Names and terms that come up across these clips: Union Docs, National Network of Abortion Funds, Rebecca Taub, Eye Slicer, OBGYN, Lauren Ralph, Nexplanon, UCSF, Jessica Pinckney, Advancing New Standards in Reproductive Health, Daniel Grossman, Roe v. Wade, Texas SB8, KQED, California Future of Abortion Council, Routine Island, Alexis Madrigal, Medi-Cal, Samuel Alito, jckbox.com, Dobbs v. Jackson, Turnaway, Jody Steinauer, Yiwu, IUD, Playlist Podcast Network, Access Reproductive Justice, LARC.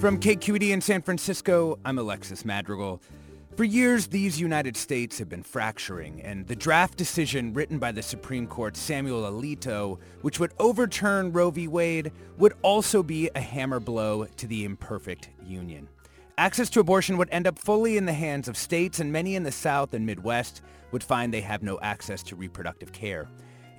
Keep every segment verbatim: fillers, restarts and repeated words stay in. From K Q E D in San Francisco, I'm Alexis Madrigal. For years, these United States have been fracturing, and the draft decision written by the Supreme Court's Samuel Alito, which would overturn Roe v. Wade, would also be a hammer blow to the imperfect union. Access to abortion would end up fully in the hands of states, and many in the South and Midwest would find they have no access to reproductive care.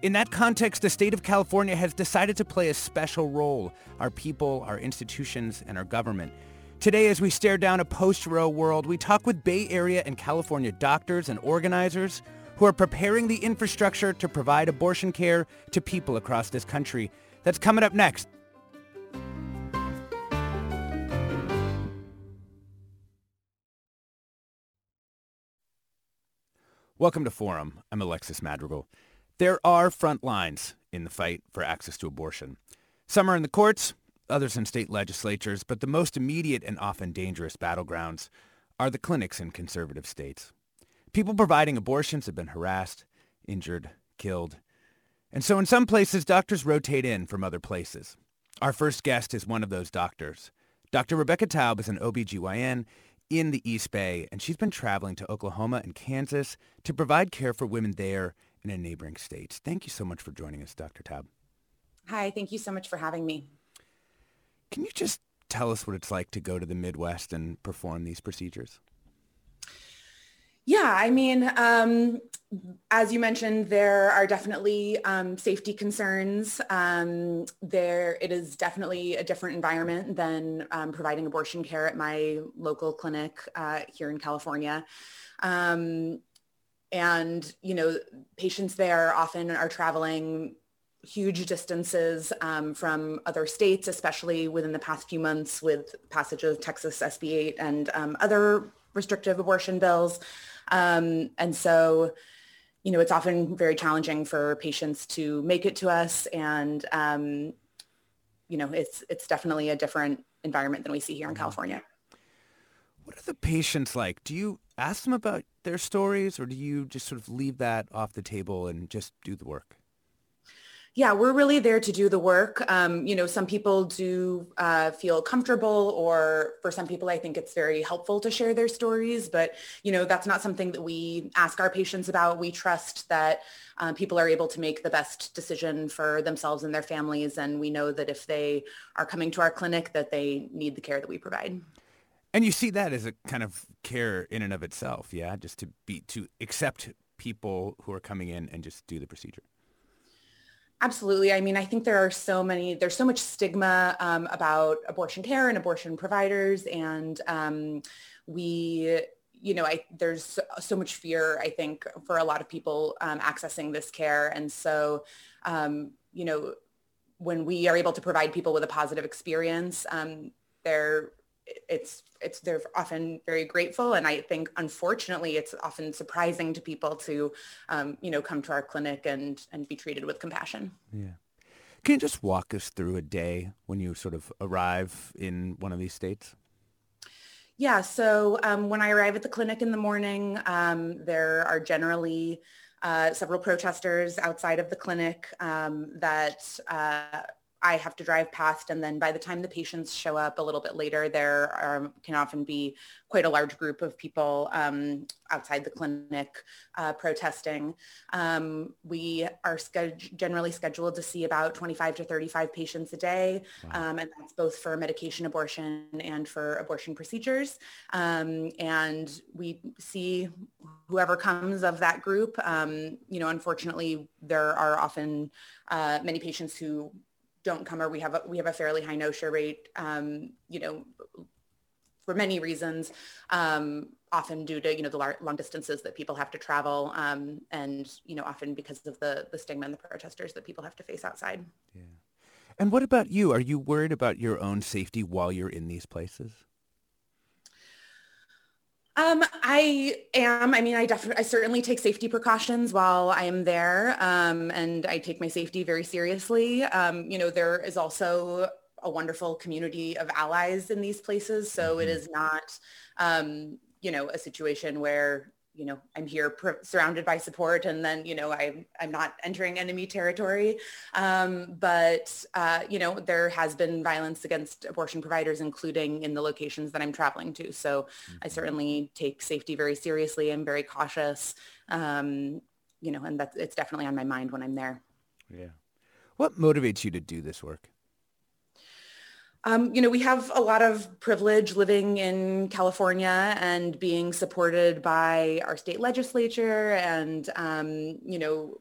In that context, the state of California has decided to play a special role, our people, our institutions, and our government. Today, as we stare down a post-Roe world, we talk with Bay Area and California doctors and organizers who are preparing the infrastructure to provide abortion care to people across this country. That's coming up next. Welcome to Forum. I'm Alexis Madrigal. There are front lines in the fight for access to abortion. Some are in the courts, others in state legislatures, but the most immediate and often dangerous battlegrounds are the clinics in conservative states. People providing abortions have been harassed, injured, killed. And so in some places, doctors rotate in from other places. Our first guest is one of those doctors. Doctor Rebecca Taub is an O B G Y N in the East Bay, and she's been traveling to Oklahoma and Kansas to provide care for women there and in neighboring states. Thank you so much for joining us, Doctor Taub. Hi, thank you so much for having me. Can you just tell us what it's like to go to the Midwest and perform these procedures? Yeah, I mean, um, as you mentioned, there are definitely um, safety concerns. Um, there, it is definitely a different environment than um, providing abortion care at my local clinic uh, here in California. Um, and, you know, patients there often are traveling huge distances um, from other states, especially within the past few months with passage of Texas S B eight and um, other restrictive abortion bills. Um, and so, you know, it's often very challenging for patients to make it to us. And, um, you know, it's it's definitely a different environment than we see here in California. What are the patients like? Do you ask them about their stories, or do you just sort of leave that off the table and just do the work? Yeah, we're really there to do the work. Um, you know, some people do uh, feel comfortable, or for some people, I think it's very helpful to share their stories. But, you know, that's not something that we ask our patients about. We trust that uh, people are able to make the best decision for themselves and their families. And we know that if they are coming to our clinic, that they need the care that we provide. And you see that as a kind of care in and of itself, yeah, just to be to accept people who are coming in and just do the procedure. Absolutely. I mean, I think there are so many, there's so much stigma um, about abortion care and abortion providers. And um, we, you know, I, there's so much fear, I think, for a lot of people um, accessing this care. And so, um, you know, when we are able to provide people with a positive experience, um, they're, it's, it's, they're often very grateful. And I think, unfortunately, it's often surprising to people to, um, you know, come to our clinic and, and be treated with compassion. Yeah. Can you just walk us through a day when you sort of arrive in one of these states? Yeah. So um, when I arrive at the clinic in the morning, um, there are generally uh, several protesters outside of the clinic um, that, uh, I have to drive past, and then by the time the patients show up a little bit later, there are, can often be quite a large group of people um, outside the clinic uh, protesting. Um, we are sched- generally scheduled to see about twenty-five to thirty-five patients a day, wow. um, and that's both for medication abortion and for abortion procedures. Um, and we see whoever comes of that group. Um, you know, unfortunately, there are often uh, many patients who don't come, or we have a, we have a fairly high no-show rate, um, you know, for many reasons, um, often due to, you know, the lar- long distances that people have to travel, um, and, you know, often because of the the stigma and the protesters that people have to face outside. Yeah. And what about you? Are you worried about your own safety while you're in these places? Um, I am. I mean, I definitely, I certainly take safety precautions while I am there, um, and I take my safety very seriously. Um, you know, there is also a wonderful community of allies in these places, so mm-hmm. it is not, um, you know, a situation where, you know, I'm here pr- surrounded by support, and then, you know, I, I'm not entering enemy territory. Um, but, uh, you know, there has been violence against abortion providers, including in the locations that I'm traveling to. So mm-hmm. I certainly take safety very seriously. I'm very cautious, um, you know, and that's, it's definitely on my mind when I'm there. Yeah. What motivates you to do this work? Um, you know, we have a lot of privilege living in California and being supported by our state legislature and, um, you know,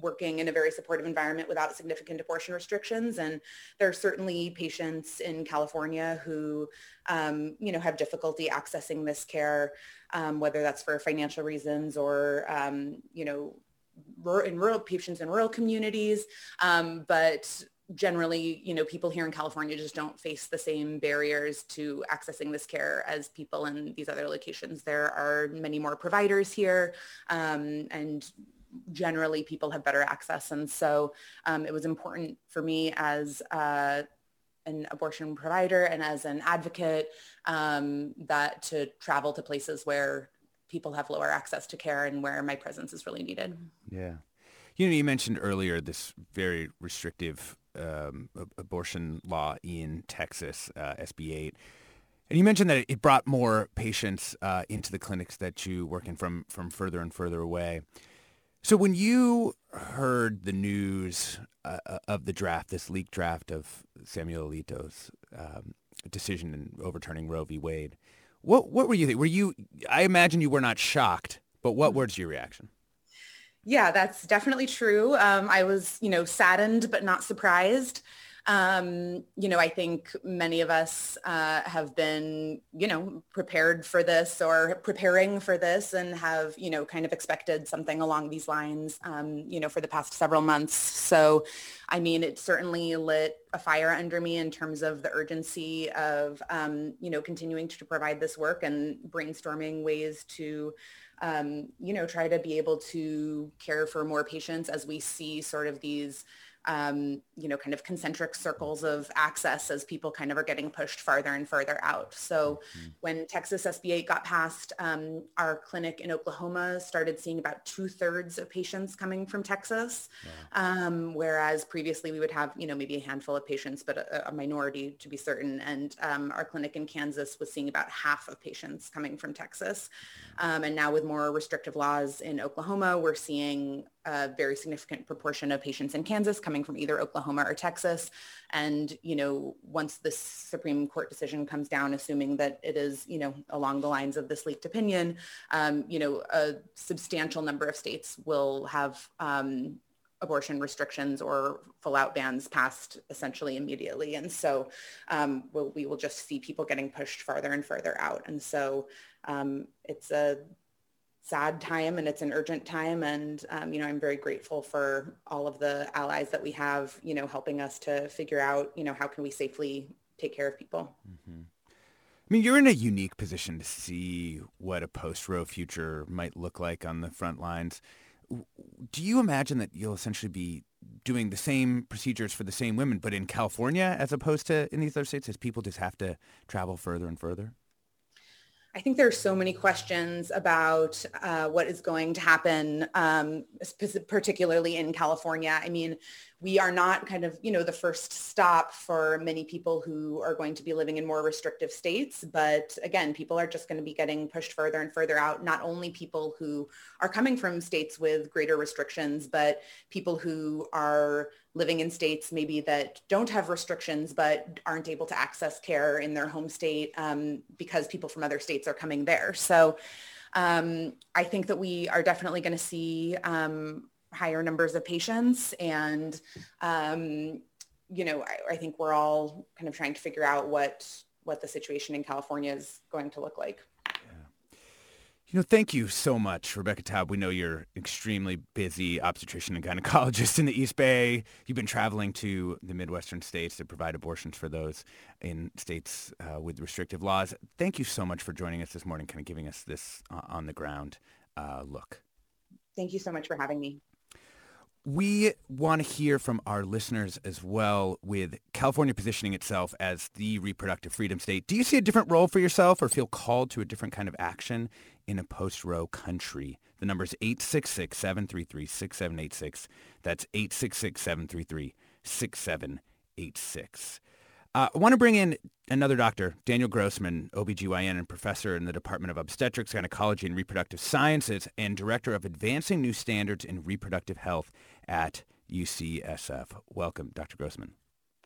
working in a very supportive environment without significant abortion restrictions. And there are certainly patients in California who, um, you know, have difficulty accessing this care, um, whether that's for financial reasons or, um, you know, in rural patients in rural communities. Um, but generally, you know, people here in California just don't face the same barriers to accessing this care as people in these other locations. There are many more providers here, um, and generally people have better access. And so um, it was important for me as uh, an abortion provider and as an advocate um, that to travel to places where people have lower access to care and where my presence is really needed. Yeah. You know, you mentioned earlier this very restrictive Um, abortion law in Texas, uh, S B eight. And you mentioned that it brought more patients uh, into the clinics that you work in from, from further and further away. So when you heard the news uh, of the draft, this leaked draft of Samuel Alito's um, decision in overturning Roe v. Wade, what what were you thinking? Were you, I imagine you were not shocked, but what was your reaction? Yeah, that's definitely true. Um, I was, you know, saddened, but not surprised. Um, you know, I think many of us uh, have been, you know, prepared for this or preparing for this and have, you know, kind of expected something along these lines, um, you know, for the past several months. So, I mean, it certainly lit a fire under me in terms of the urgency of, um, you know, continuing to provide this work and brainstorming ways to Um, you know, try to be able to care for more patients as we see sort of these, um, you know, kind of concentric circles of access as people kind of are getting pushed farther and farther out. So mm-hmm. when Texas S B eight got passed, um, our clinic in Oklahoma started seeing about two thirds of patients coming from Texas, wow. um, whereas previously we would have, you know, maybe a handful of patients, but a, a minority to be certain. And um, our clinic in Kansas was seeing about half of patients coming from Texas. Um, and now with more restrictive laws in Oklahoma, we're seeing a very significant proportion of patients in Kansas coming from either Oklahoma or Texas. And, you know, once this Supreme Court decision comes down, assuming that it is, you know, along the lines of this leaked opinion, um, you know, a substantial number of states will have um, abortion restrictions or full out bans passed essentially immediately. And so um, we'll, we will just see people getting pushed farther and farther out. And so um, it's a sad time and it's an urgent time, and um, you know, I'm very grateful for all of the allies that we have, you know, helping us to figure out, you know, how can we safely take care of people. Mm-hmm. I mean, you're in a unique position to see what a post-Roe future might look like on the front lines. Do you imagine that you'll essentially be doing the same procedures for the same women, but in California as opposed to in these other states, as people just have to travel further and further? I think there are so many questions about uh, what is going to happen, um, particularly in California. I mean, we are not kind of, you know, the first stop for many people who are going to be living in more restrictive states. But again, people are just going to be getting pushed further and further out, not only people who are coming from states with greater restrictions, but people who are living in states maybe that don't have restrictions, but aren't able to access care in their home state um, because people from other states are coming there. So um, I think that we are definitely going to see um, higher numbers of patients. And, um, you know, I, I think we're all kind of trying to figure out what, what the situation in California is going to look like. Yeah. You know, thank you so much, Rebecca Taub. We know you're extremely busy obstetrician and gynecologist in the East Bay. You've been traveling to the Midwestern states to provide abortions for those in states uh, with restrictive laws. Thank you so much for joining us this morning, kind of giving us this uh, on the ground uh, look. Thank you so much for having me. We want to hear from our listeners as well, with California positioning itself as the reproductive freedom state. Do you see a different role for yourself or feel called to a different kind of action in a post-Roe country? The number is eight six six, seven three three, six seven eight six. That's eight six six, seven three three, six seven eight six. Uh, I want to bring in another doctor, Daniel Grossman, O B G Y N and professor in the Department of Obstetrics, Gynecology, and Reproductive Sciences, and director of Advancing New Standards in Reproductive Health at U C S F. Welcome, Doctor Grossman.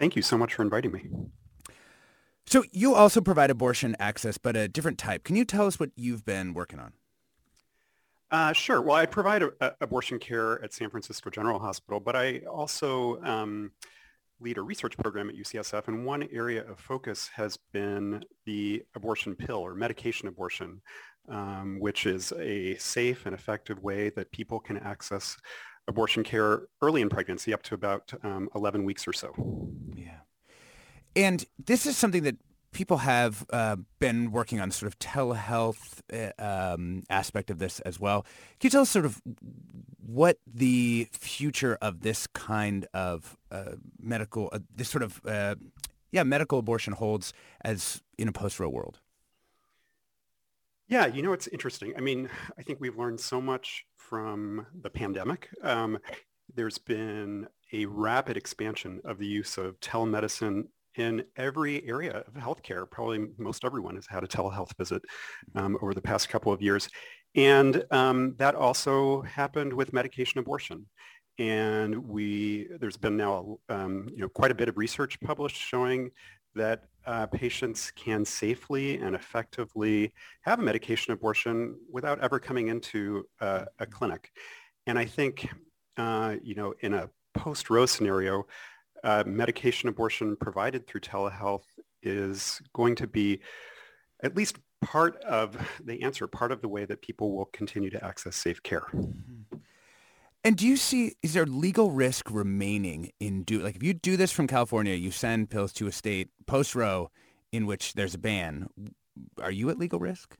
Thank you so much for inviting me. So you also provide abortion access, but a different type. Can you tell us what you've been working on? Uh, sure. Well, I provide a, a abortion care at San Francisco General Hospital, but I also... Um, lead a research program at U C S F, and one area of focus has been the abortion pill or medication abortion, um, which is a safe and effective way that people can access abortion care early in pregnancy, up to about um, eleven weeks or so. Yeah. And this is something that people have uh, been working on, sort of telehealth uh, um, aspect of this as well. Can you tell us sort of what the future of this kind of uh, medical, uh, this sort of, uh, yeah, medical abortion holds as in a post-Roe world? Yeah, you know, it's interesting. I mean, I think we've learned so much from the pandemic. Um, there's been a rapid expansion of the use of telemedicine in every area of healthcare. Probably most everyone has had a telehealth visit um, over the past couple of years. And um, that also happened with medication abortion. And we there's been now um, you know, quite a bit of research published showing that uh, patients can safely and effectively have a medication abortion without ever coming into uh, a clinic. And I think uh, you know, in a post-Roe scenario, Uh, medication abortion provided through telehealth is going to be at least part of the answer, part of the way that people will continue to access safe care. And do you see, is there legal risk remaining in do, like if you do this from California, you send pills to a state post-Roe in which there's a ban, are you at legal risk?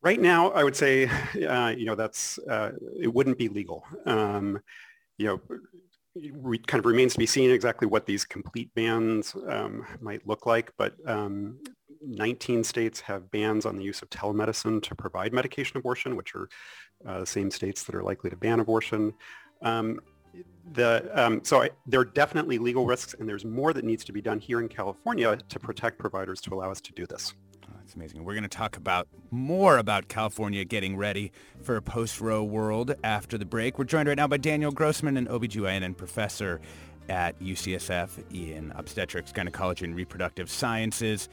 Right now, I would say, uh, you know, that's, uh, it wouldn't be legal. Um, you know, It kind of remains to be seen exactly what these complete bans um, might look like, but um, nineteen states have bans on the use of telemedicine to provide medication abortion, which are uh, the same states that are likely to ban abortion. Um, the, um, so I, there are definitely legal risks, and there's more that needs to be done here in California to protect providers to allow us to do this. Oh, that's amazing. We're going to talk about more about California getting ready for a post-Roe world after the break. We're joined right now by Daniel Grossman, an O B G Y N and professor at U C S F in obstetrics, gynecology, and reproductive sciences.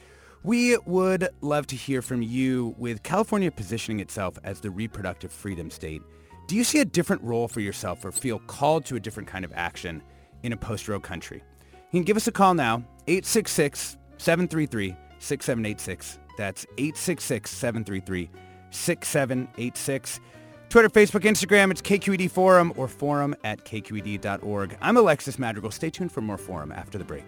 We would love to hear from you with California positioning itself as the reproductive freedom state. Do you see a different role for yourself or feel called to a different kind of action in a post-Roe country? You can give us a call now, eight six six, seven three three, six seven eight six. six seven eight six. That's eight six six, seven three three, six seven eight six. Twitter, Facebook, Instagram, it's K Q E D Forum or forum at K Q E D dot org. I'm Alexis Madrigal. Stay tuned for more Forum after the break.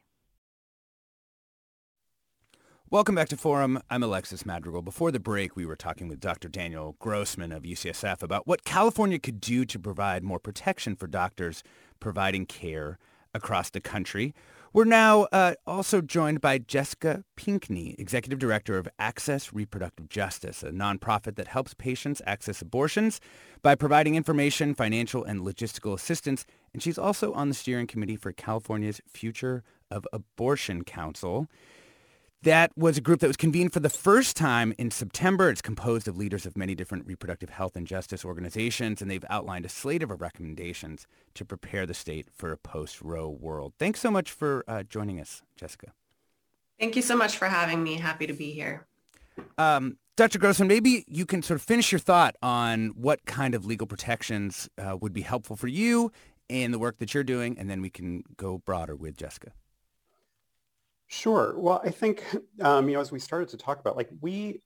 Welcome back to Forum. I'm Alexis Madrigal. Before the break, we were talking with Doctor Daniel Grossman of U C S F about what California could do to provide more protection for doctors providing care across the country. We're now uh, also joined by Jessica Pinckney, Executive Director of Access Reproductive Justice, a nonprofit that helps patients access abortions by providing information, financial, and logistical assistance. And she's also on the steering committee for California's Future of Abortion Council. That was a group that was convened for the first time in September. It's composed of leaders of many different reproductive health and justice organizations, and they've outlined a slate of recommendations to prepare the state for a post-Roe world. Thanks so much for uh, joining us, Jessica. Thank you so much for having me. Happy to be here. Um, Doctor Grossman, maybe you can sort of finish your thought on what kind of legal protections uh, would be helpful for you in the work that you're doing, and then we can go broader with Jessica. Sure. Well, I think, um, you know, as we started to talk about, like, we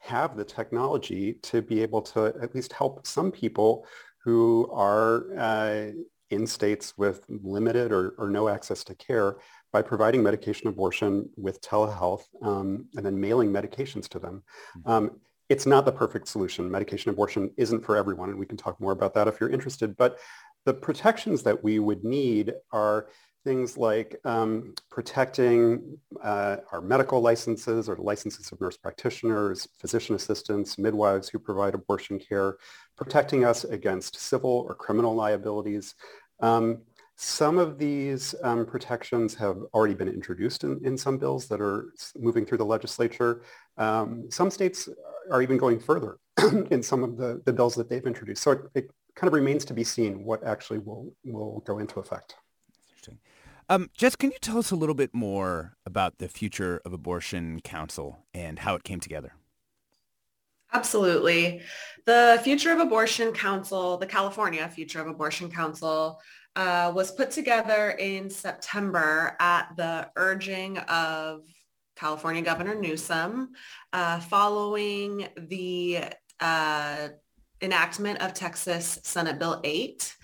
have the technology to be able to at least help some people who are uh, in states with limited or, or no access to care by providing medication abortion with telehealth um, and then mailing medications to them. Mm-hmm. Um, it's not the perfect solution. Medication abortion isn't for everyone, and we can talk more about that if you're interested. But the protections that we would need are things like um, protecting uh, our medical licenses or licenses of nurse practitioners, physician assistants, midwives who provide abortion care, protecting us against civil or criminal liabilities. Um, some of these um, protections have already been introduced in, in some bills that are moving through the legislature. Um, some states are even going further in some of the, the bills that they've introduced. So it, it kind of remains to be seen what actually will, will go into effect. Um, Jess, can you tell us a little bit more about the Future of Abortion Council and how it came together? Absolutely. The Future of Abortion Council, the California Future of Abortion Council, uh, was put together in September at the urging of California Governor Newsom uh, following the uh, enactment of Texas Senate Bill eight.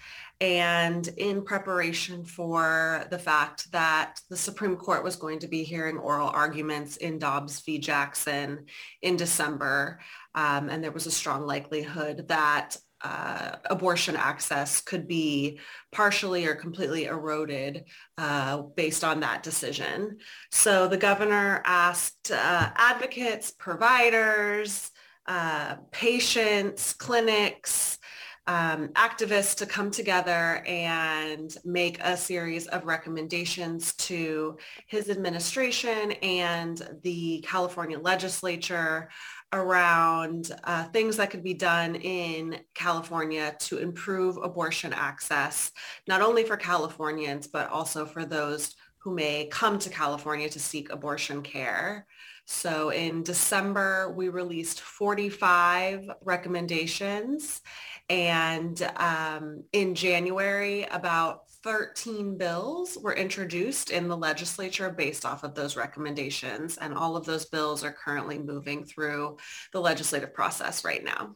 And in preparation for the fact that the Supreme Court was going to be hearing oral arguments in Dobbs v. Jackson in December, um, and there was a strong likelihood that uh, abortion access could be partially or completely eroded uh, based on that decision. So the governor asked uh, advocates, providers, uh, patients, clinics, Um, activists to come together and make a series of recommendations to his administration and the California legislature around uh, things that could be done in California to improve abortion access, not only for Californians, but also for those who may come to California to seek abortion care. So in December, we released forty-five recommendations, and um, in January, about thirteen bills were introduced in the legislature based off of those recommendations, and all of those bills are currently moving through the legislative process right now.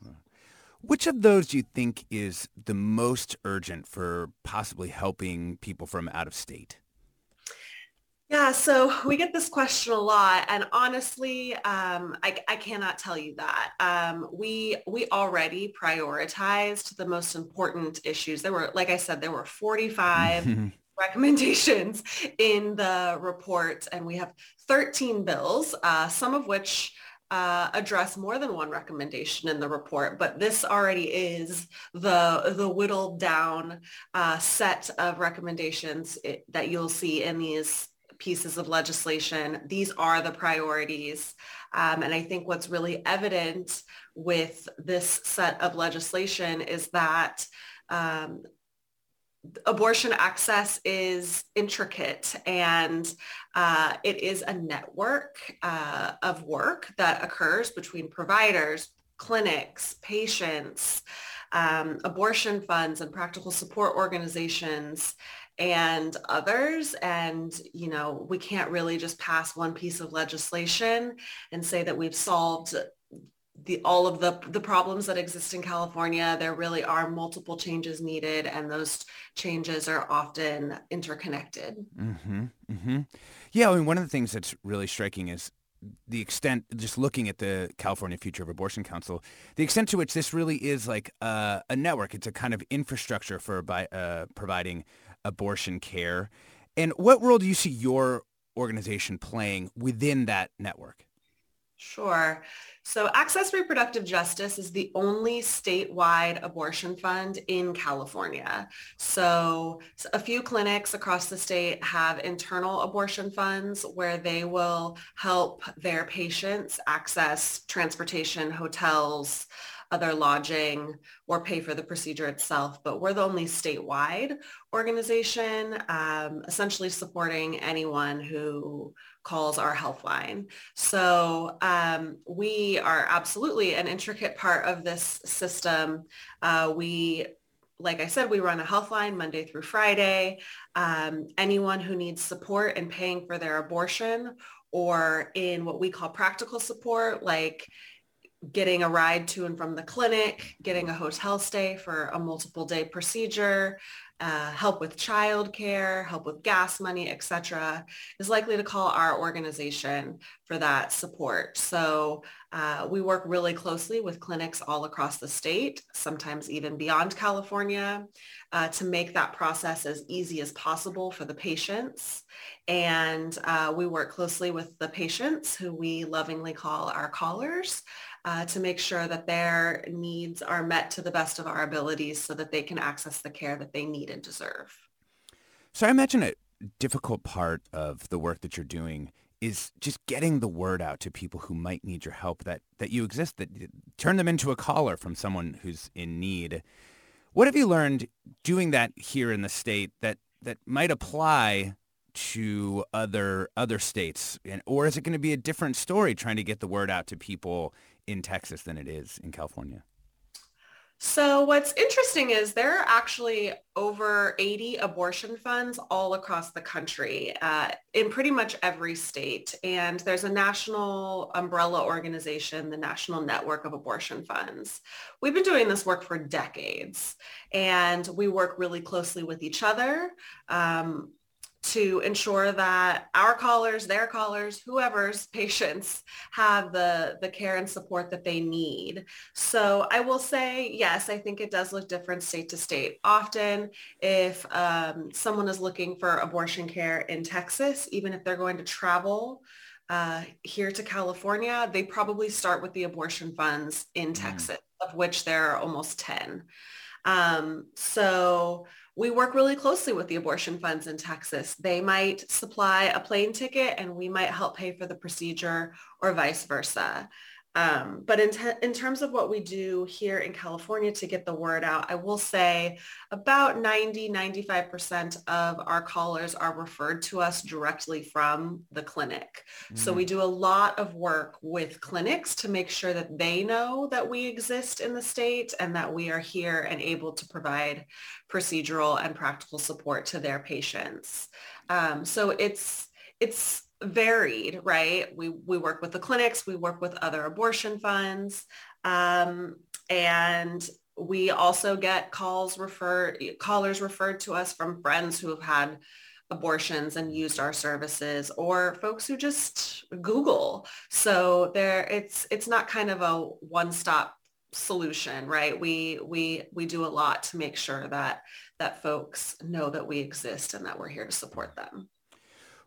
Which of those do you think is the most urgent for possibly helping people from out of state? Yeah, so we get this question a lot, and honestly, um, I, I cannot tell you that. Um, we we already prioritized the most important issues. There were, like I said, there were forty-five recommendations in the report, and we have thirteen bills, uh, some of which uh, address more than one recommendation in the report, but this already is the the whittled down uh, set of recommendations it, that you'll see in these pieces of legislation. These are the priorities. Um, and I think what's really evident with this set of legislation is that um, abortion access is intricate, and uh, it is a network uh, of work that occurs between providers, clinics, patients, um, abortion funds, and practical support organizations and others. And, you know, we can't really just pass one piece of legislation and say that we've solved the, all of the, the problems that exist in California. There really are multiple changes needed, and those changes are often interconnected. Mm-hmm, mm-hmm. Yeah, I mean, one of the things that's really striking is the extent, just looking at the California Future of Abortion Council, the extent to which this really is like a, a network. It's a kind of infrastructure for by, uh, providing abortion care. And what role do you see your organization playing within that network? Sure. So Access Reproductive Justice is the only statewide abortion fund in California. So a few clinics across the state have internal abortion funds where they will help their patients access transportation, hotels, other lodging, or pay for the procedure itself. But we're the only statewide organization um, essentially supporting anyone who calls our helpline. So um, we are absolutely an intricate part of this system. Uh, we Like I said, we run a health line Monday through Friday. Um, anyone who needs support in paying for their abortion, or in what we call practical support, like getting a ride to and from the clinic, getting a hotel stay for a multiple day procedure, uh, help with childcare, help with gas money, et cetera, is likely to call our organization for that support. So uh, we work really closely with clinics all across the state, sometimes even beyond California, uh, to make that process as easy as possible for the patients. And uh, we work closely with the patients, who we lovingly call our callers, uh, to make sure that their needs are met to the best of our abilities so that they can access the care that they need and deserve. So I imagine a difficult part of the work that you're doing is just getting the word out to people who might need your help, that, that you exist, that turn them into a caller from someone who's in need. What have you learned doing that here in the state that, that might apply to other other states? And or is it going to be a different story trying to get the word out to people in Texas than it is in California? So what's interesting is there are actually over eighty abortion funds all across the country, uh, in pretty much every state. And there's a national umbrella organization, the National Network of Abortion Funds. We've been doing this work for decades, and we work really closely with each other, um, to ensure that our callers, their callers, whoever's patients have the, the care and support that they need. So I will say, yes, I think it does look different state to state. Often if um, someone is looking for abortion care in Texas, even if they're going to travel uh, here to California, they probably start with the abortion funds in mm. Texas, of which there are almost ten. Um, so we work really closely with the abortion funds in Texas. They might supply a plane ticket and we might help pay for the procedure, or vice versa. Um, but in, te- in terms of what we do here in California to get the word out, I will say about ninety, ninety-five percent of our callers are referred to us directly from the clinic. Mm. So we do a lot of work with clinics to make sure that they know that we exist in the state and that we are here and able to provide procedural and practical support to their patients. Um, so it's, it's, varied, right? We we work with the clinics, we work with other abortion funds, um, and we also get calls refer callers referred to us from friends who have had abortions and used our services, or folks who just Google. So there, it's it's not kind of a one-stop solution, right? We we we do a lot to make sure that that folks know that we exist and that we're here to support them.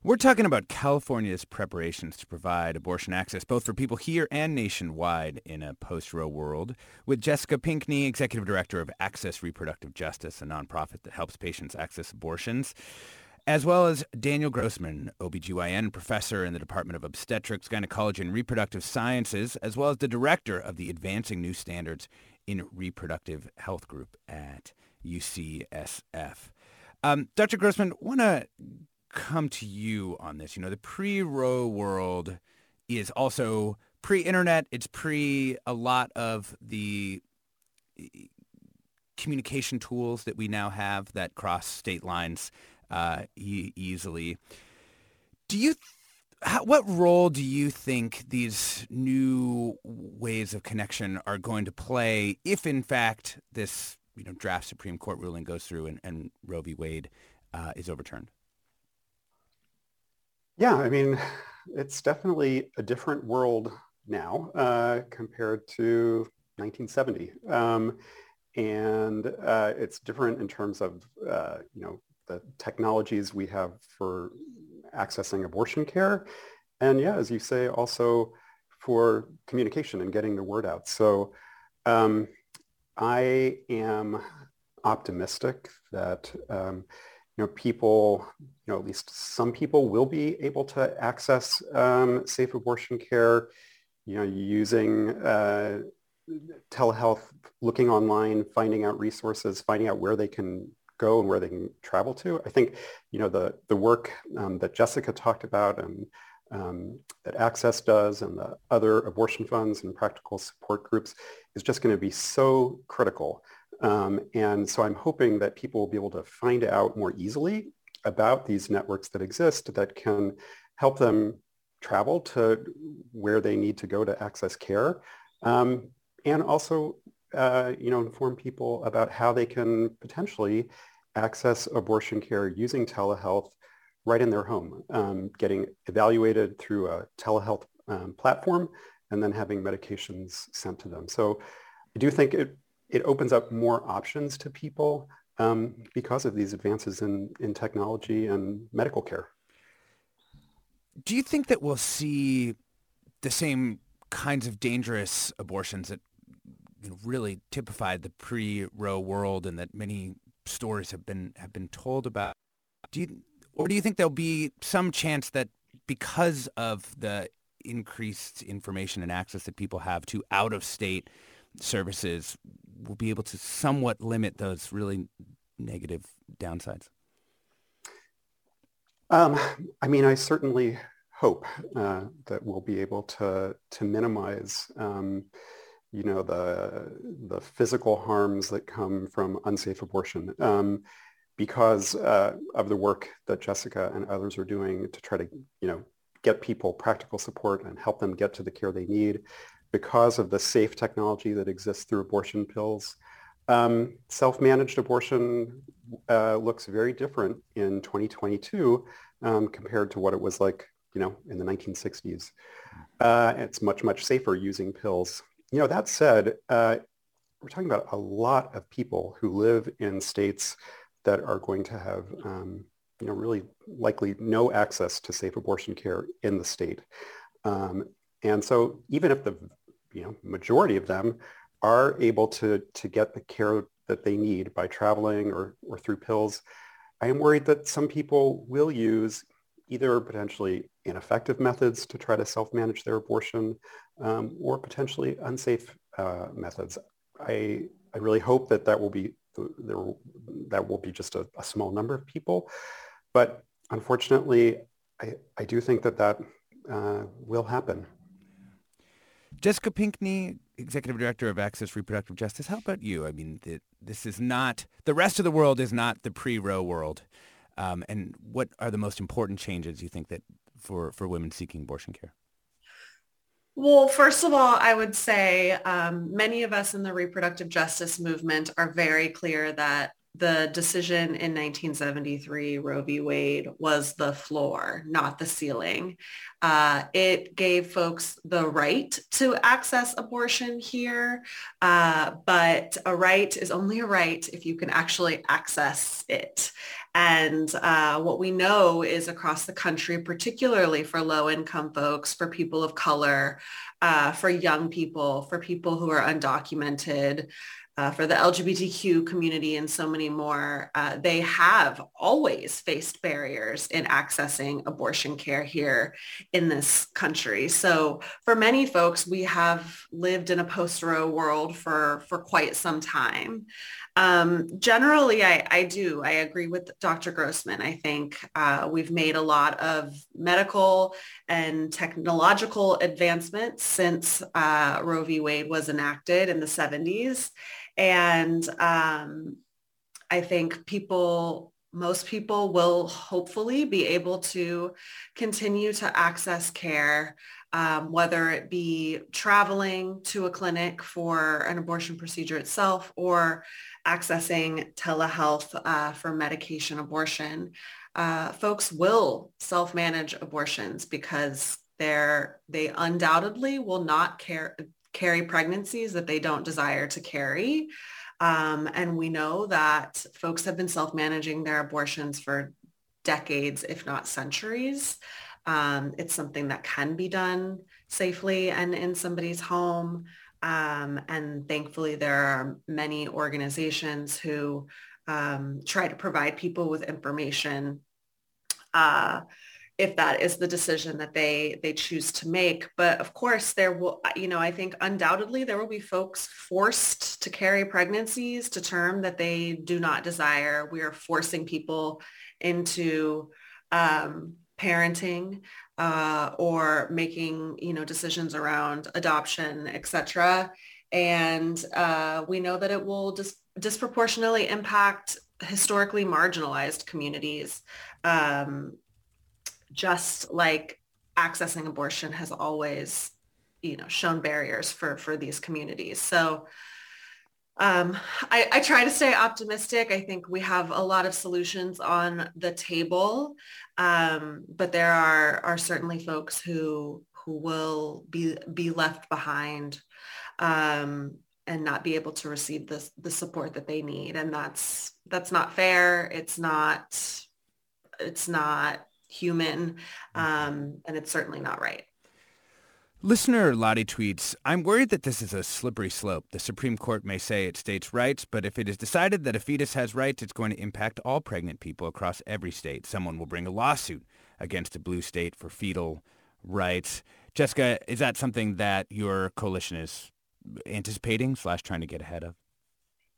We're talking about California's preparations to provide abortion access both for people here and nationwide in a post-Roe world with Jessica Pinckney, Executive Director of Access Reproductive Justice, a nonprofit that helps patients access abortions, as well as Daniel Grossman, O B G Y N professor in the Department of Obstetrics, Gynecology, and Reproductive Sciences, as well as the Director of the Advancing New Standards in Reproductive Health Group at U C S F. Um, Doctor Grossman, want to come to you on this. You know, the pre-Roe world is also pre-internet. It's pre a lot of the communication tools that we now have that cross state lines uh, e- easily. Do you, th- how, what role do you think these new ways of connection are going to play if, in fact, this, you know, draft Supreme Court ruling goes through and, and Roe v. Wade uh, is overturned? Yeah, I mean, it's definitely a different world now uh, compared to nineteen seventy, um, and uh, it's different in terms of uh, you know the technologies we have for accessing abortion care, and yeah, as you say, also for communication and getting the word out. So um, I am optimistic that Um, You know, people, you know, at least some people will be able to access um, safe abortion care, you know, using uh, telehealth, looking online, finding out resources, finding out where they can go and where they can travel to. I think, you know, the the work um, that Jessica talked about and um, that Access does and the other abortion funds and practical support groups is just going to be so critical. Um, and so I'm hoping that people will be able to find out more easily about these networks that exist that can help them travel to where they need to go to access care, um, and also, uh, you know, inform people about how they can potentially access abortion care using telehealth right in their home, um, getting evaluated through a telehealth um, platform and then having medications sent to them. So I do think it It opens up more options to people um, because of these advances in, in technology and medical care. Do you think that we'll see the same kinds of dangerous abortions that, you know, really typified the pre-Roe world and that many stories have been have been told about? Do you, or do you think there'll be some chance that because of the increased information and access that people have to out-of-state services, will be able to somewhat limit those really negative downsides? Um, I mean, I certainly hope uh, that we'll be able to to minimize, um, you know, the the physical harms that come from unsafe abortion, um, because uh, of the work that Jessica and others are doing to try to, you know, get people practical support and help them get to the care they need, because of the safe technology that exists through abortion pills. Um, self-managed abortion uh, looks very different in twenty twenty-two um, compared to what it was like, you know, in the nineteen sixties. Uh, it's much, much safer using pills. You know, that said, uh, we're talking about a lot of people who live in states that are going to have, um, you know, really likely no access to safe abortion care in the state. Um, And so even if the, you know, majority of them are able to to get the care that they need by traveling or, or through pills, I am worried that some people will use either potentially ineffective methods to try to self-manage their abortion um, or potentially unsafe uh, methods. I I really hope that that will be, there, that will be just a, a small number of people. But unfortunately, I, I do think that that uh, will happen. Jessica Pinckney, Executive Director of Access Reproductive Justice, how about you? I mean, the, this is not, the rest of the world is not the pre-Roe world. Um, and what are the most important changes you think that for, for women seeking abortion care? Well, first of all, I would say um, many of us in the reproductive justice movement are very clear that the decision in nineteen seventy-three, Roe v. Wade, was the floor, not the ceiling. Uh, it gave folks the right to access abortion here, uh, but a right is only a right if you can actually access it. And uh, what we know is across the country, particularly for low-income folks, for people of color, uh, for young people, for people who are undocumented, Uh, for the L G B T Q community and so many more, uh, they have always faced barriers in accessing abortion care here in this country. So for many folks, we have lived in a post-Roe world for, for quite some time. Um, generally, I, I do. I agree with Doctor Grossman. I think uh, we've made a lot of medical and technological advancements since uh, Roe v. Wade was enacted in the seventies. And um, I think people, most people will hopefully be able to continue to access care, um, whether it be traveling to a clinic for an abortion procedure itself or accessing telehealth uh, for medication abortion. Uh, folks will self-manage abortions because they're, they undoubtedly will not care. carry pregnancies that they don't desire to carry. Um, and we know that folks have been self-managing their abortions for decades, if not centuries. Um, it's something that can be done safely and in somebody's home. Um, and thankfully, there are many organizations who um, try to provide people with information uh, if that is the decision that they they choose to make. But of course, there will, you know, I think undoubtedly there will be folks forced to carry pregnancies to term that they do not desire. We are forcing people into um, parenting uh, or making, you know, decisions around adoption, et cetera. And uh, we know that it will dis- disproportionately impact historically marginalized communities. Um, just like accessing abortion has always, you know, shown barriers for, for these communities. So um, I, I try to stay optimistic. I think we have a lot of solutions on the table, um, but there are, are certainly folks who, who will be, be left behind um, and not be able to receive the, the support that they need. And that's, that's not fair. It's not, it's not, human, um, and it's certainly not right. Listener Lottie tweets, I'm worried that this is a slippery slope. The Supreme Court may say it states rights, but if it is decided that a fetus has rights, it's going to impact all pregnant people across every state. Someone will bring a lawsuit against a blue state for fetal rights. Jessica, is that something that your coalition is anticipating slash trying to get ahead of?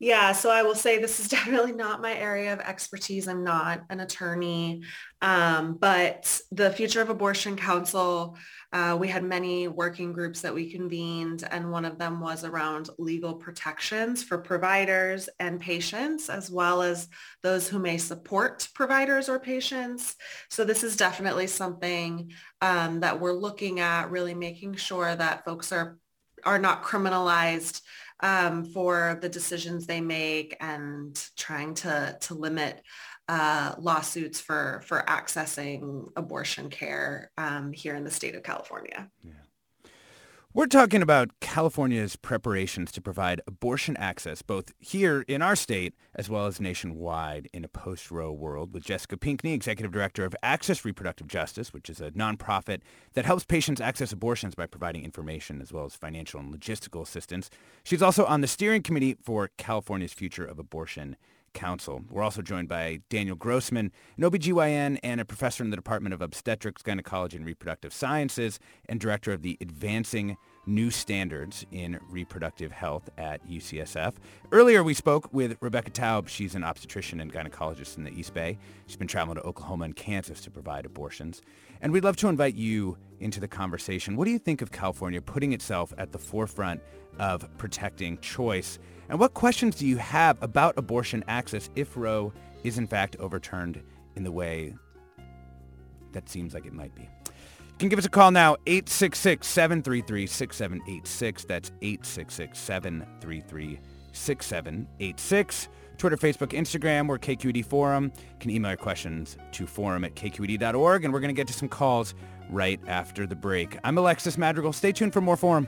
Yeah, so I will say this is definitely not my area of expertise. I'm not an attorney, um, but the Future of Abortion Council, uh, we had many working groups that we convened, and one of them was around legal protections for providers and patients, as well as those who may support providers or patients. So this is definitely something um, that we're looking at, really making sure that folks are, are not criminalized Um, for the decisions they make, and trying to to limit uh, lawsuits for for accessing abortion care um, here in the state of California. Yeah. We're talking about California's preparations to provide abortion access, both here in our state as well as nationwide in a post-Roe world, with Jessica Pinckney, Executive Director of Access Reproductive Justice, which is a nonprofit that helps patients access abortions by providing information as well as financial and logistical assistance. She's also on the steering committee for California's Future of Abortion Council. We're also joined by Daniel Grossman, an O B G Y N and a professor in the Department of Obstetrics, Gynecology, and Reproductive Sciences, and director of the Advancing New Standards in Reproductive Health at U C S F. Earlier, we spoke with Rebecca Taub. She's an obstetrician and gynecologist in the East Bay. She's been traveling to Oklahoma and Kansas to provide abortions. And we'd love to invite you into the conversation. What do you think of California putting itself at the forefront of protecting choice? And what questions do you have about abortion access if Roe is in fact overturned in the way that seems like it might be? You can give us a call now, eight six six, seven three three, six seven eight six. That's eight six six, seven three three, six seven eight six. Twitter, Facebook, Instagram, we're K Q E D Forum. You can email your questions to forum at k q e d dot org, and we're going to get to some calls right after the break. I'm Alexis Madrigal. Stay tuned for more Forum.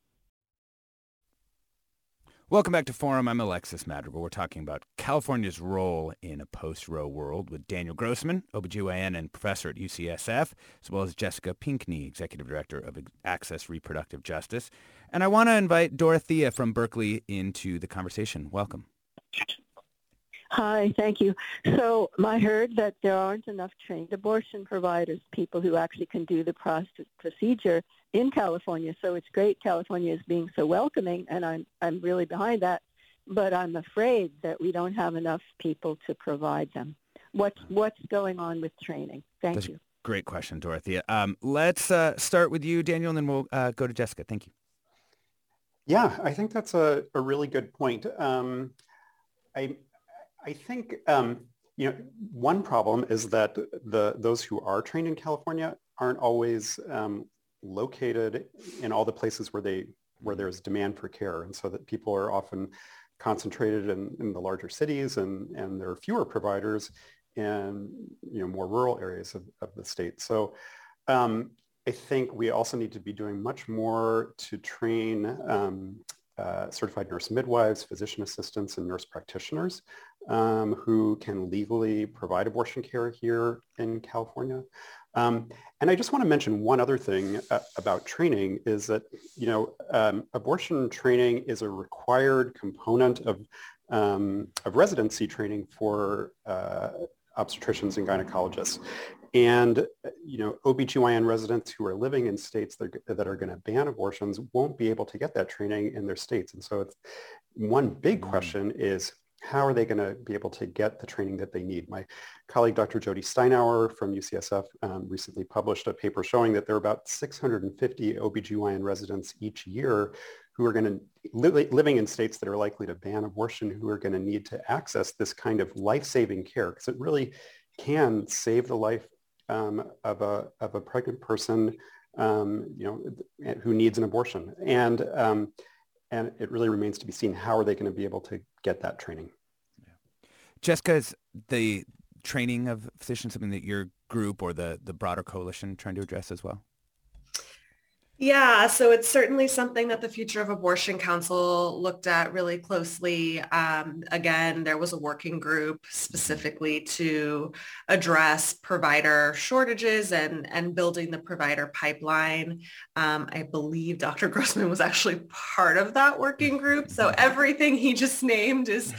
Welcome back to Forum. I'm Alexis Madrigal. We're talking about California's role in a post-Roe world with Daniel Grossman, O B G Y N and professor at U C S F, as well as Jessica Pinckney, executive director of Access Reproductive Justice. And I want to invite Dorothea from Berkeley into the conversation. Welcome. Hi, thank you. So I heard that there aren't enough trained abortion providers, people who actually can do the procedure in California. So it's great California is being so welcoming, and I'm I'm really behind that. But I'm afraid that we don't have enough people to provide them. What's, what's going on with training? Thank That's you. A great question, Dorothea. Um, let's uh, start with you, Daniel, and then we'll uh, go to Jessica. Thank you. Yeah, I think that's a, a really good point. Um, I I think um, you know, one problem is that the those who are trained in California aren't always um, located in all the places where they where there's demand for care, and so that people are often concentrated in, in the larger cities, and, and there are fewer providers in you know more rural areas of, of the state. So um, I think we also need to be doing much more to train um, uh, certified nurse midwives, physician assistants, and nurse practitioners um, who can legally provide abortion care here in California. Um, and I just want to mention one other thing uh, about training is that, you know, um, abortion training is a required component of, um, of residency training for uh, obstetricians and gynecologists. And, you know, O B G Y N residents who are living in states that, that are going to ban abortions won't be able to get that training in their states. And so it's, one big question is, how are they going to be able to get the training that they need? My colleague, Doctor Jody Steinauer from U C S F, um, recently published a paper showing that there are about six hundred fifty O B G Y N residents each year who are going to, li- living in states that are likely to ban abortion, who are going to need to access this kind of life-saving care, because it really can save the life um, of a of a pregnant person um, you know, who needs an abortion. And um, And it really remains to be seen, how are they going to be able to get that training? Yeah. Jessica, is the training of physicians something that your group or the, the broader coalition trying to address as well? Yeah, so it's certainly something that the Future of Abortion Council looked at really closely. Um, again, there was a working group specifically to address provider shortages and, and building the provider pipeline. Um, I believe Doctor Grossman was actually part of that working group. So everything he just named is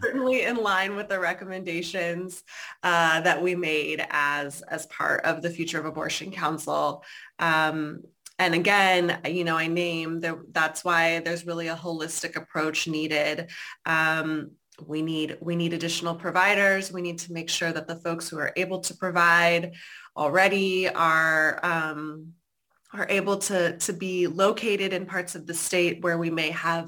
certainly in line with the recommendations uh, that we made as, as part of the Future of Abortion Council. Um, And again, you know, I name the, that's why there's really a holistic approach needed. Um, we need we need additional providers. We need to make sure that the folks who are able to provide already are um, are able to to be located in parts of the state where we may have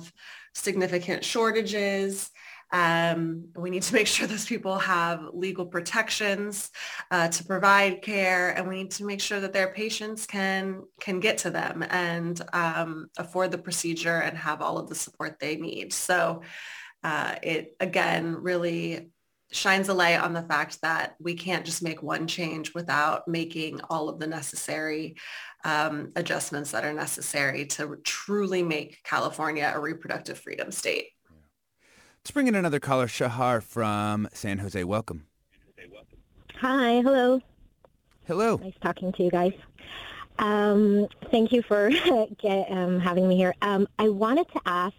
significant shortages. Um, we need to make sure those people have legal protections uh, to provide care, and we need to make sure that their patients can can get to them and um, afford the procedure and have all of the support they need. So uh, it, again, really shines a light on the fact that we can't just make one change without making all of the necessary um, adjustments that are necessary to truly make California a reproductive freedom state. Yeah. Let's bring in another caller, Shahar from San Jose. Welcome. Hi. Hello. Hello. Nice talking to you guys. Um, thank you for get, um, having me here. Um, I wanted to ask,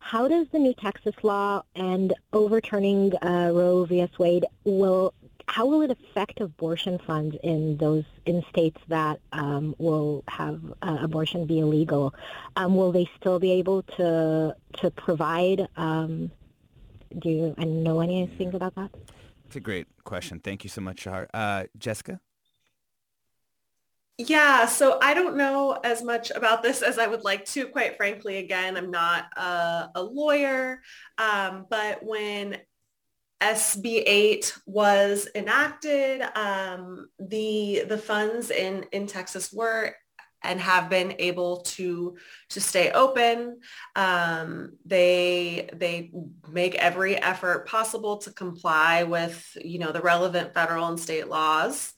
how does the new Texas law and overturning uh, Roe v. Wade will how will it affect abortion funds in those in states that um, will have uh, abortion be illegal? Um, will they still be able to to provide? Um, do you I know anything about that? It's a great question. Thank you so much, Shahar. Uh, Jessica? Yeah, so I don't know as much about this as I would like to, quite frankly. Again, I'm not a, a lawyer, um, but when S B eight was enacted, um, the the funds in, in Texas were and have been able to to stay open. Um, they they make every effort possible to comply with, you know, the relevant federal and state laws,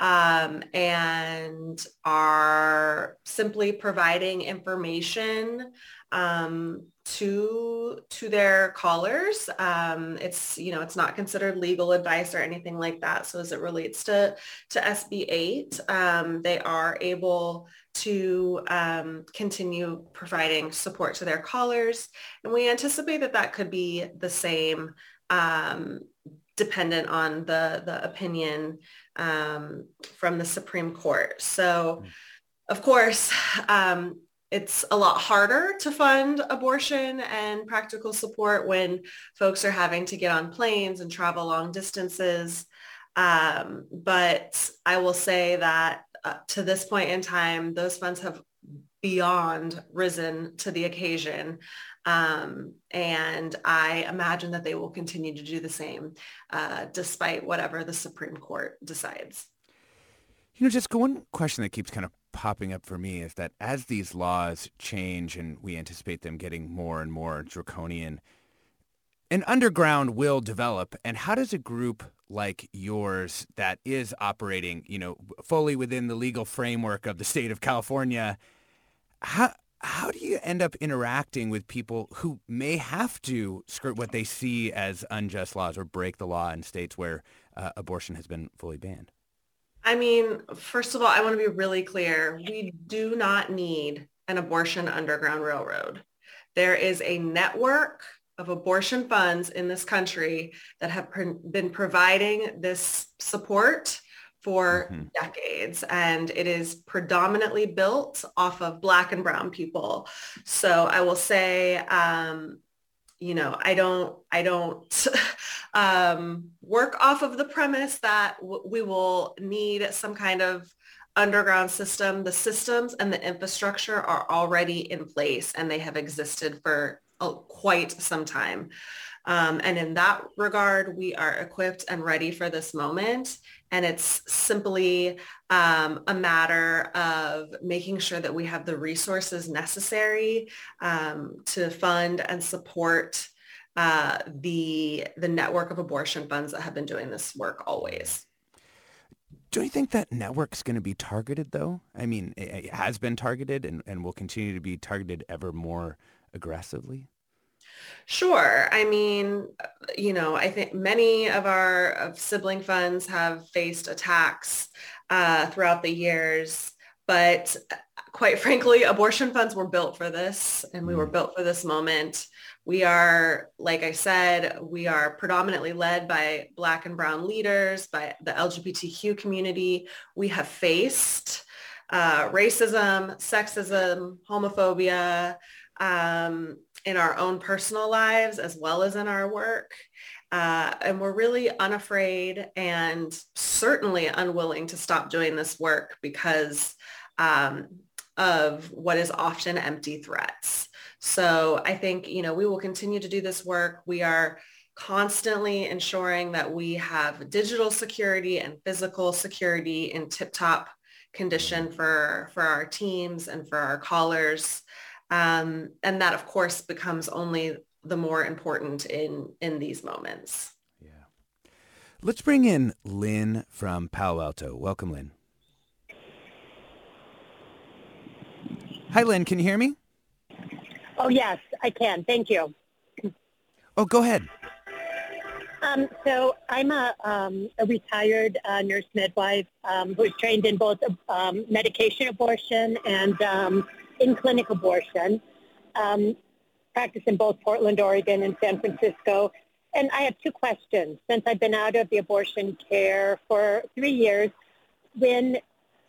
um, and are simply providing information um, to to their callers. Um, it's you know it's not considered legal advice or anything like that. So as it relates to to S B eight, um, they are able to um, continue providing support to their callers, and we anticipate that that could be the same, um, dependent on the the opinion um, from the Supreme Court. So, of course, um, it's a lot harder to fund abortion and practical support when folks are having to get on planes and travel long distances. Um, but I will say that uh, to this point in time, those funds have beyond risen to the occasion. Um, and I imagine that they will continue to do the same, uh, despite whatever the Supreme Court decides. You know, Jessica, one question that keeps kind of popping up for me is that as these laws change and we anticipate them getting more and more draconian, an underground will develop. And how does a group like yours that is operating, you know, fully within the legal framework of the state of California, how how do you end up interacting with people who may have to skirt what they see as unjust laws or break the law in states where uh, abortion has been fully banned? I mean, first of all, I want to be really clear. We do not need an abortion underground railroad. There is a network of abortion funds in this country that have pr- been providing this support for mm-hmm. decades, and it is predominantly built off of Black and brown people. So I will say, um, you know, I don't, I don't um, work off of the premise that w- we will need some kind of underground system. The systems and the infrastructure are already in place, and they have existed for a, quite some time. Um, and in that regard, we are equipped and ready for this moment. And it's simply um, a matter of making sure that we have the resources necessary um, to fund and support uh, the the network of abortion funds that have been doing this work always. Do you think that network's going to be targeted, though? I mean, it, it has been targeted and, and will continue to be targeted ever more aggressively? Sure. I mean, you know, I think many of our of sibling funds have faced attacks uh, throughout the years, but quite frankly, abortion funds were built for this, and we were built for this moment. We are, like I said, we are predominantly led by Black and brown leaders, by the L G B T Q community. We have faced uh, racism, sexism, homophobia, um, in our own personal lives as well as in our work. Uh, and we're really unafraid and certainly unwilling to stop doing this work because um, of what is often empty threats. So I think, you know, we will continue to do this work. We are constantly ensuring that we have digital security and physical security in tip-top condition for, for our teams and for our callers. Um, and that, of course, becomes only the more important in, in these moments. Yeah. Let's bring in Lynn from Palo Alto. Welcome, Lynn. Hi, Lynn. Can you hear me? Oh, yes, I can. Thank you. Oh, go ahead. Um, so I'm a, um, a retired uh, nurse midwife um, who's trained in both um, medication abortion and um, in-clinic abortion. Um, practice in both Portland, Oregon, and San Francisco. And I have two questions. Since I've been out of the abortion care for three years, when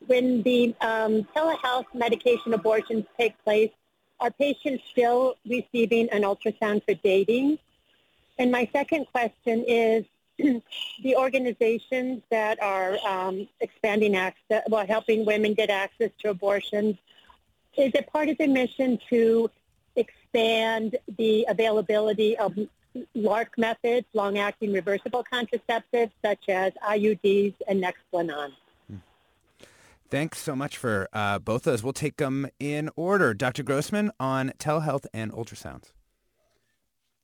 when the um, telehealth medication abortions take place, are patients still receiving an ultrasound for dating? And my second question is, the organizations that are um, expanding access, well, helping women get access to abortions, is it part of the mission to expand the availability of LARC methods, long-acting reversible contraceptives, such as I U Ds and Nexplanon? Thanks so much for uh, both of those. We'll take them in order. Doctor Grossman, on telehealth and ultrasounds.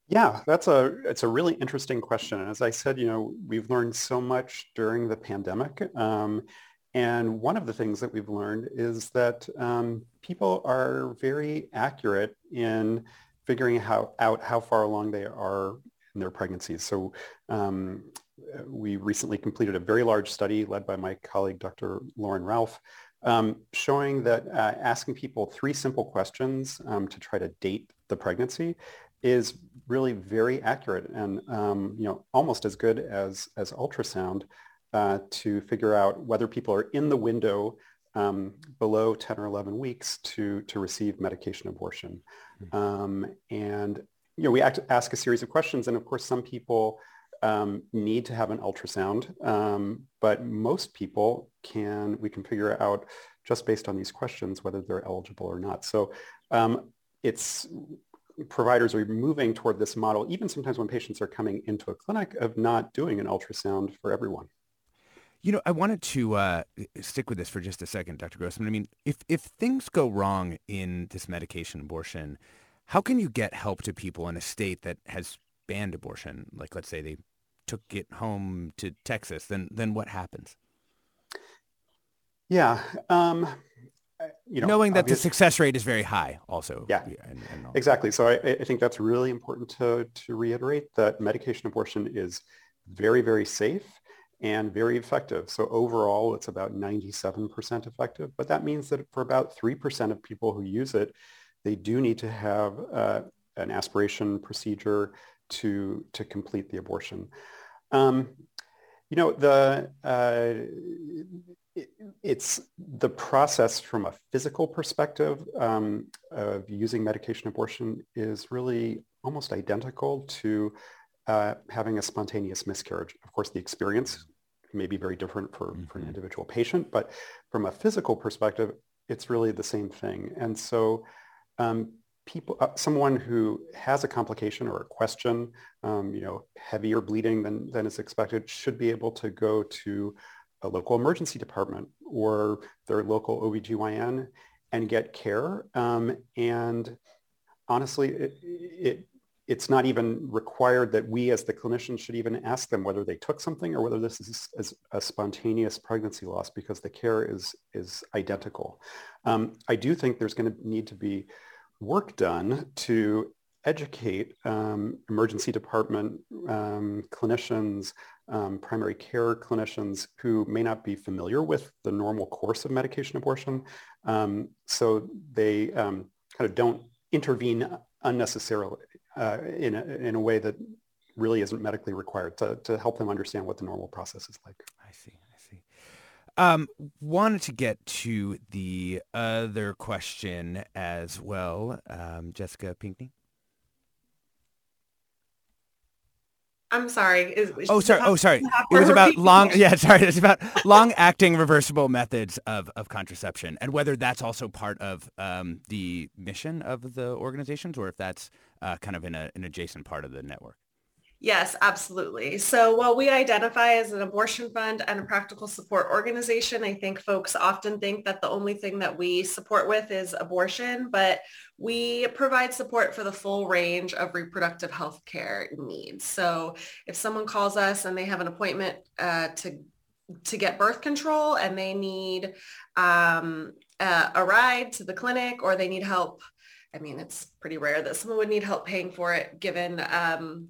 Yeah, that's a it's a really interesting question. As I said, you know, we've learned so much during the pandemic. Um, and one of the things that we've learned is that um, people are very accurate in figuring how, out how far along they are in their pregnancies. So um, we recently completed a very large study led by my colleague, Doctor Lauren Ralph, um, showing that uh, asking people three simple questions um, to try to date the pregnancy is really very accurate and um, you know, almost as good as, as ultrasound uh, to figure out whether people are in the window Um, below ten or eleven weeks to, to receive medication abortion. Um, and, you know, we act, ask a series of questions. And of course, some people um, need to have an ultrasound, um, but most people can, we can figure out just based on these questions, whether they're eligible or not. So um, it's, providers are moving toward this model, even sometimes when patients are coming into a clinic, of not doing an ultrasound for everyone. You know, I wanted to uh, stick with this for just a second, Doctor Grossman. I mean, if, if things go wrong in this medication abortion, how can you get help to people in a state that has banned abortion? Like, let's say they took it home to Texas, then then what happens? Yeah. Um, you know, knowing that obviously the success rate is very high also. Yeah, and, and exactly. So I, I think that's really important to, to reiterate that medication abortion is very, very safe and very effective. So overall, it's about ninety-seven percent effective, but that means that for about three percent of people who use it, they do need to have uh, an aspiration procedure to, to complete the abortion. Um, you know, the uh, it, it's the process from a physical perspective um, of using medication abortion is really almost identical to Uh, having a spontaneous miscarriage. Of course, the experience may be very different for, mm-hmm. for an individual patient, but from a physical perspective, it's really the same thing. And so um, people, uh, someone who has a complication or a question, um, you know, heavier bleeding than, than is expected, should be able to go to a local emergency department or their local O B G Y N and get care. Um, and honestly, it, it it's not even required that we as the clinicians should even ask them whether they took something or whether this is, is a spontaneous pregnancy loss, because the care is is identical. Um, I do think there's going to need to be work done to educate um, emergency department um, clinicians, um, primary care clinicians who may not be familiar with the normal course of medication abortion. Um, so they um, kind of don't intervene unnecessarily uh, in, a, in a way that really isn't medically required, to, to help them understand what the normal process is like. I see. I see. Um, wanted to get to the other question as well. Um, Jessica Pinckney. I'm sorry. Is, is oh, sorry. Have, oh, sorry. It was about long. Yeah, sorry. It's about long-acting reversible methods of, of contraception, and whether that's also part of um, the mission of the organizations, or if that's uh, kind of in a, an adjacent part of the network. Yes, absolutely. So while we identify as an abortion fund and a practical support organization, I think folks often think that the only thing that we support with is abortion, but we provide support for the full range of reproductive health care needs. So if someone calls us and they have an appointment uh, to to get birth control and they need um, uh, a ride to the clinic, or they need help, I mean, it's pretty rare that someone would need help paying for it given um,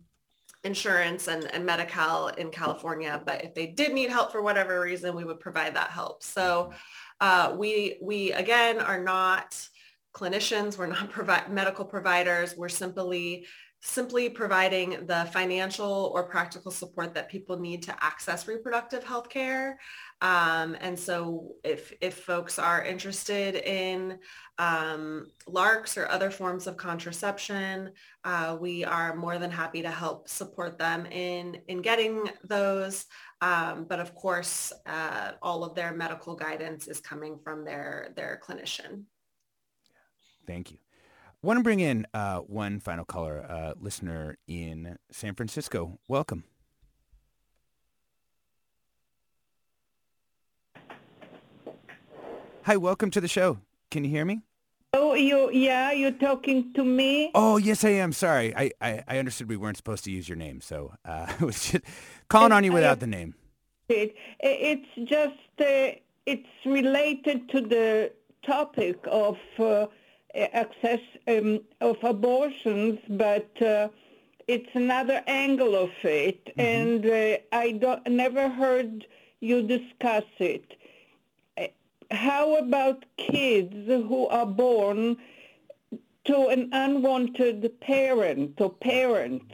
insurance and, and Medi-Cal in California, but if they did need help for whatever reason, we would provide that help. So uh, we, we again, are not clinicians, we're not provi- medical providers, we're simply simply providing the financial or practical support that people need to access reproductive health care. Um, and so if, if folks are interested in um, L A R Cs or other forms of contraception, uh, we are more than happy to help support them in, in getting those. Um, but of course, uh, all of their medical guidance is coming from their, their clinician. Thank you. I want to bring in uh, one final caller, uh, listener in San Francisco. Welcome. Hi, welcome to the show. Can you hear me? Oh, you yeah, you're talking to me? Oh, yes, I am. Sorry. I, I, I understood we weren't supposed to use your name, so uh, I was just calling on you without the name. It, it's just, uh, it's related to the topic of... Uh, access um, of abortions, but uh, it's another angle of it, mm-hmm. and uh, I don't, never heard you discuss it. How about kids who are born to an unwanted parent or parents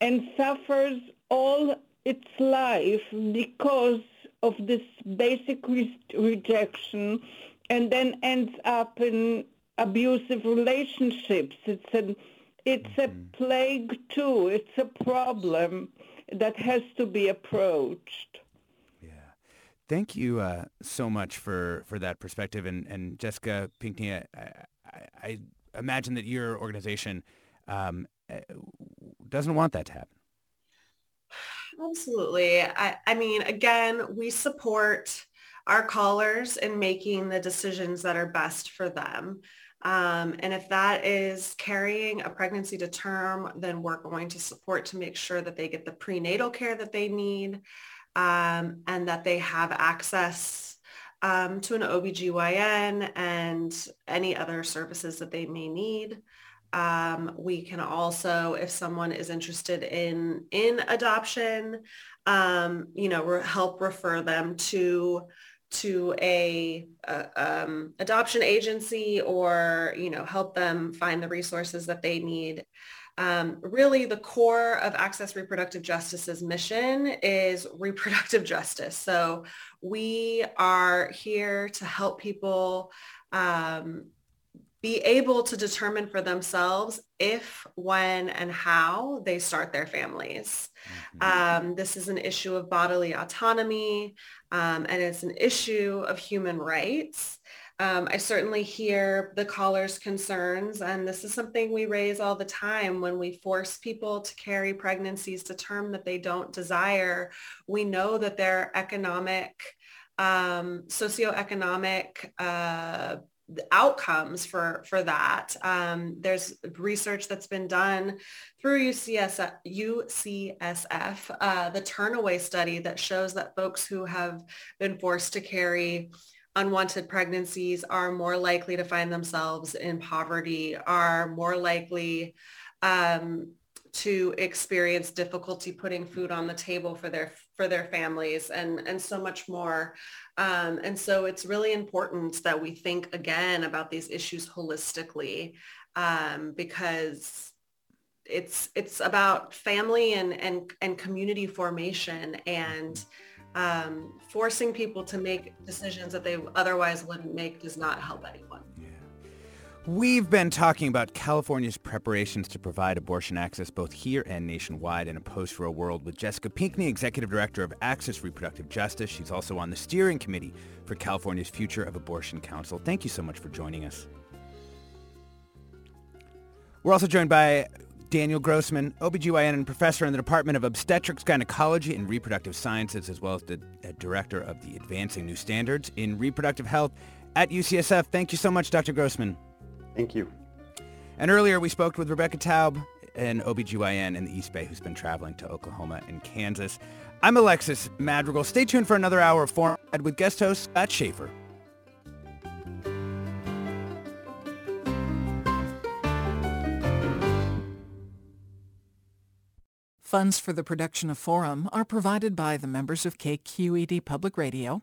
and suffers all its life because of this basic re- rejection and then ends up in abusive relationships? It's an, it's mm-hmm. a plague too. It's a problem that has to be approached. Yeah. Thank you uh, so much for, for that perspective. And, and Jessica Pinckney, I, I, I imagine that your organization um, doesn't want that to happen. Absolutely. I, I mean, again, we support our callers in making the decisions that are best for them. Um, and if that is carrying a pregnancy to term, then we're going to support to make sure that they get the prenatal care that they need um, and that they have access um, to an O B G Y N and any other services that they may need. Um, we can also, if someone is interested in, in adoption, um, you know, re- help refer them to to a, a um, adoption agency, or, you know, help them find the resources that they need. Um, really, the core of Access Reproductive Justice's mission is reproductive justice. So we are here to help people um, be able to determine for themselves if, when, and how they start their families. Mm-hmm. Um, this is an issue of bodily autonomy, um, and it's an issue of human rights. Um, I certainly hear the caller's concerns, and this is something we raise all the time. When we force people to carry pregnancies to term that they don't desire, we know that their economic, um, socioeconomic, uh, the outcomes for, for that. Um, there's research that's been done through U C S F, U C S F uh, the Turnaway study, that shows that folks who have been forced to carry unwanted pregnancies are more likely to find themselves in poverty, are more likely um, to experience difficulty putting food on the table for their for their families, and, and so much more. Um, and so it's really important that we think again about these issues holistically, um, because it's it's about family and and, and community formation, and um, forcing people to make decisions that they otherwise wouldn't make does not help anyone. Yeah. We've been talking about California's preparations to provide abortion access both here and nationwide in a post-Roe world with Jessica Pinckney, Executive Director of Access Reproductive Justice. She's also on the steering committee for California's Future of Abortion Council. Thank you so much for joining us. We're also joined by Daniel Grossman, O B G Y N and professor in the Department of Obstetrics, Gynecology, and Reproductive Sciences, as well as the uh, director of the Advancing New Standards in Reproductive Health at U C S F. Thank you so much, Doctor Grossman. Thank you. And earlier we spoke with Rebecca Taub, an O B G Y N in the East Bay who's been traveling to Oklahoma and Kansas. I'm Alexis Madrigal. Stay tuned for another hour of Forum with guest host Scott Schaefer. Funds for the production of Forum are provided by the members of K Q E D Public Radio,